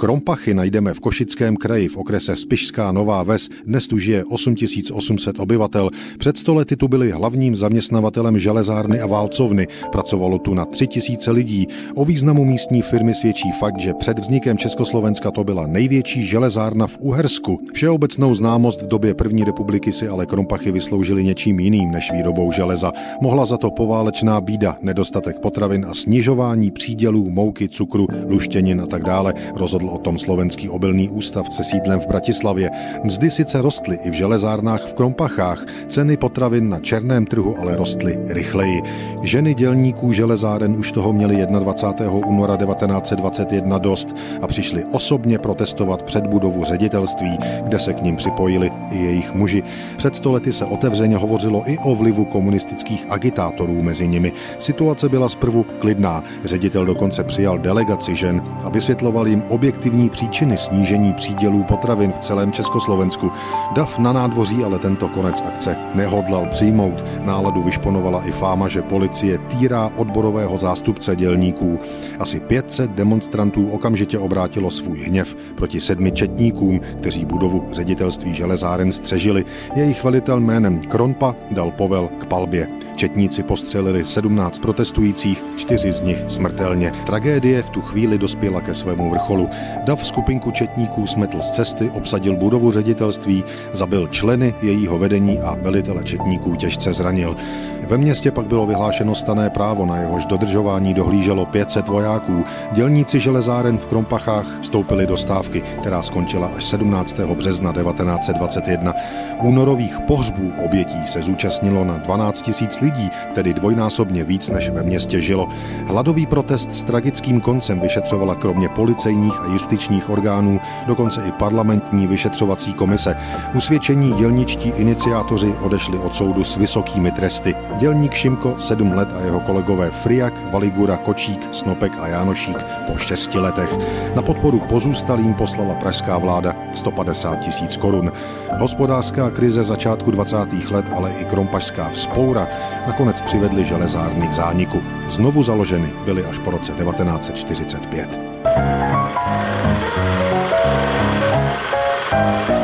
Krompachy najdeme v Košickém kraji v okrese Spišská Nová Ves. Dnes tu žije 8800 obyvatel. Před 100 lety tu byli hlavním zaměstnavatelem železárny a válcovny. Pracovalo tu na 3000 lidí. O významu místní firmy svědčí fakt, že před vznikem Československa to byla největší železárna v Uhersku. Všeobecnou známost v době první republiky si ale Krompachy vysloužily něčím jiným než výrobou železa. Mohla za to poválečná bída, nedostatek potravin a snižování přídělů mouky, cukru, luštěnin a tak dále. Rozhodl o tom Slovenský obilný ústav se sídlem v Bratislavě. Mzdy sice rostly i v železárnách v Krompachách, ceny potravin na černém trhu ale rostly rychleji. Ženy dělníků železáren už toho měly 21. února 1921 dost a přišly osobně protestovat před budovu ředitelství, kde se k ním připojili i jejich muži. Před 100 lety se otevřeně hovořilo i o vlivu komunistických agitátorů mezi nimi. Situace byla zprvu klidná. Ředitel dokonce přijal delegaci žen a vysvětloval jim objektivní příčiny snížení přídělů potravin v celém Československu. Dav na nádvoří ale tento konec akce nehodlal přijmout. Náladu vyšponovala i fáma, že policie týrá odborového zástupce dělníků. Asi 500 demonstrantů okamžitě obrátilo svůj hněv proti 7 četníkům, kteří budovu ředitelství železáren střežili. Jejich velitel jménem Kronpa dal povel k palbě. Četníci postřelili 17 protestujících, 4 z nich smrtelně. Tragédie v tu chvíli dospěla ke svému vrcholu. Dav skupinku četníků smetl z cesty, obsadil budovu ředitelství, zabil členy jejího vedení a velitele četníků těžce zranil. Ve městě pak bylo vyhlášeno stanné právo, na jehož dodržování dohlíželo 500 vojáků. Dělníci železáren v Krompachách vstoupili do stávky, která skončila až 17. března 1921. Únorových pohřbů obětí se zúčastnilo na 12 000 lidí, tedy dvojnásobně víc, než ve městě žilo. Hladový protest s tragickým koncem vyšetřovala kromě policejních a justičních orgánů dokonce i parlamentní vyšetřovací komise. Usvědčení dělničtí iniciátoři odešli od soudu s vysokými tresty. Dělník Šimko 7 let a jeho kolegové Friak, Valigura, Kočík, Snopek a Jánošík po 6 letech. Na podporu pozůstalým poslala pražská vláda 150 000 korun. Hospodářská krize začátku 20. let, ale i krompašská vzpoura nakonec přivedly železárny k zániku. Znovu založeny byly až po roce 1945.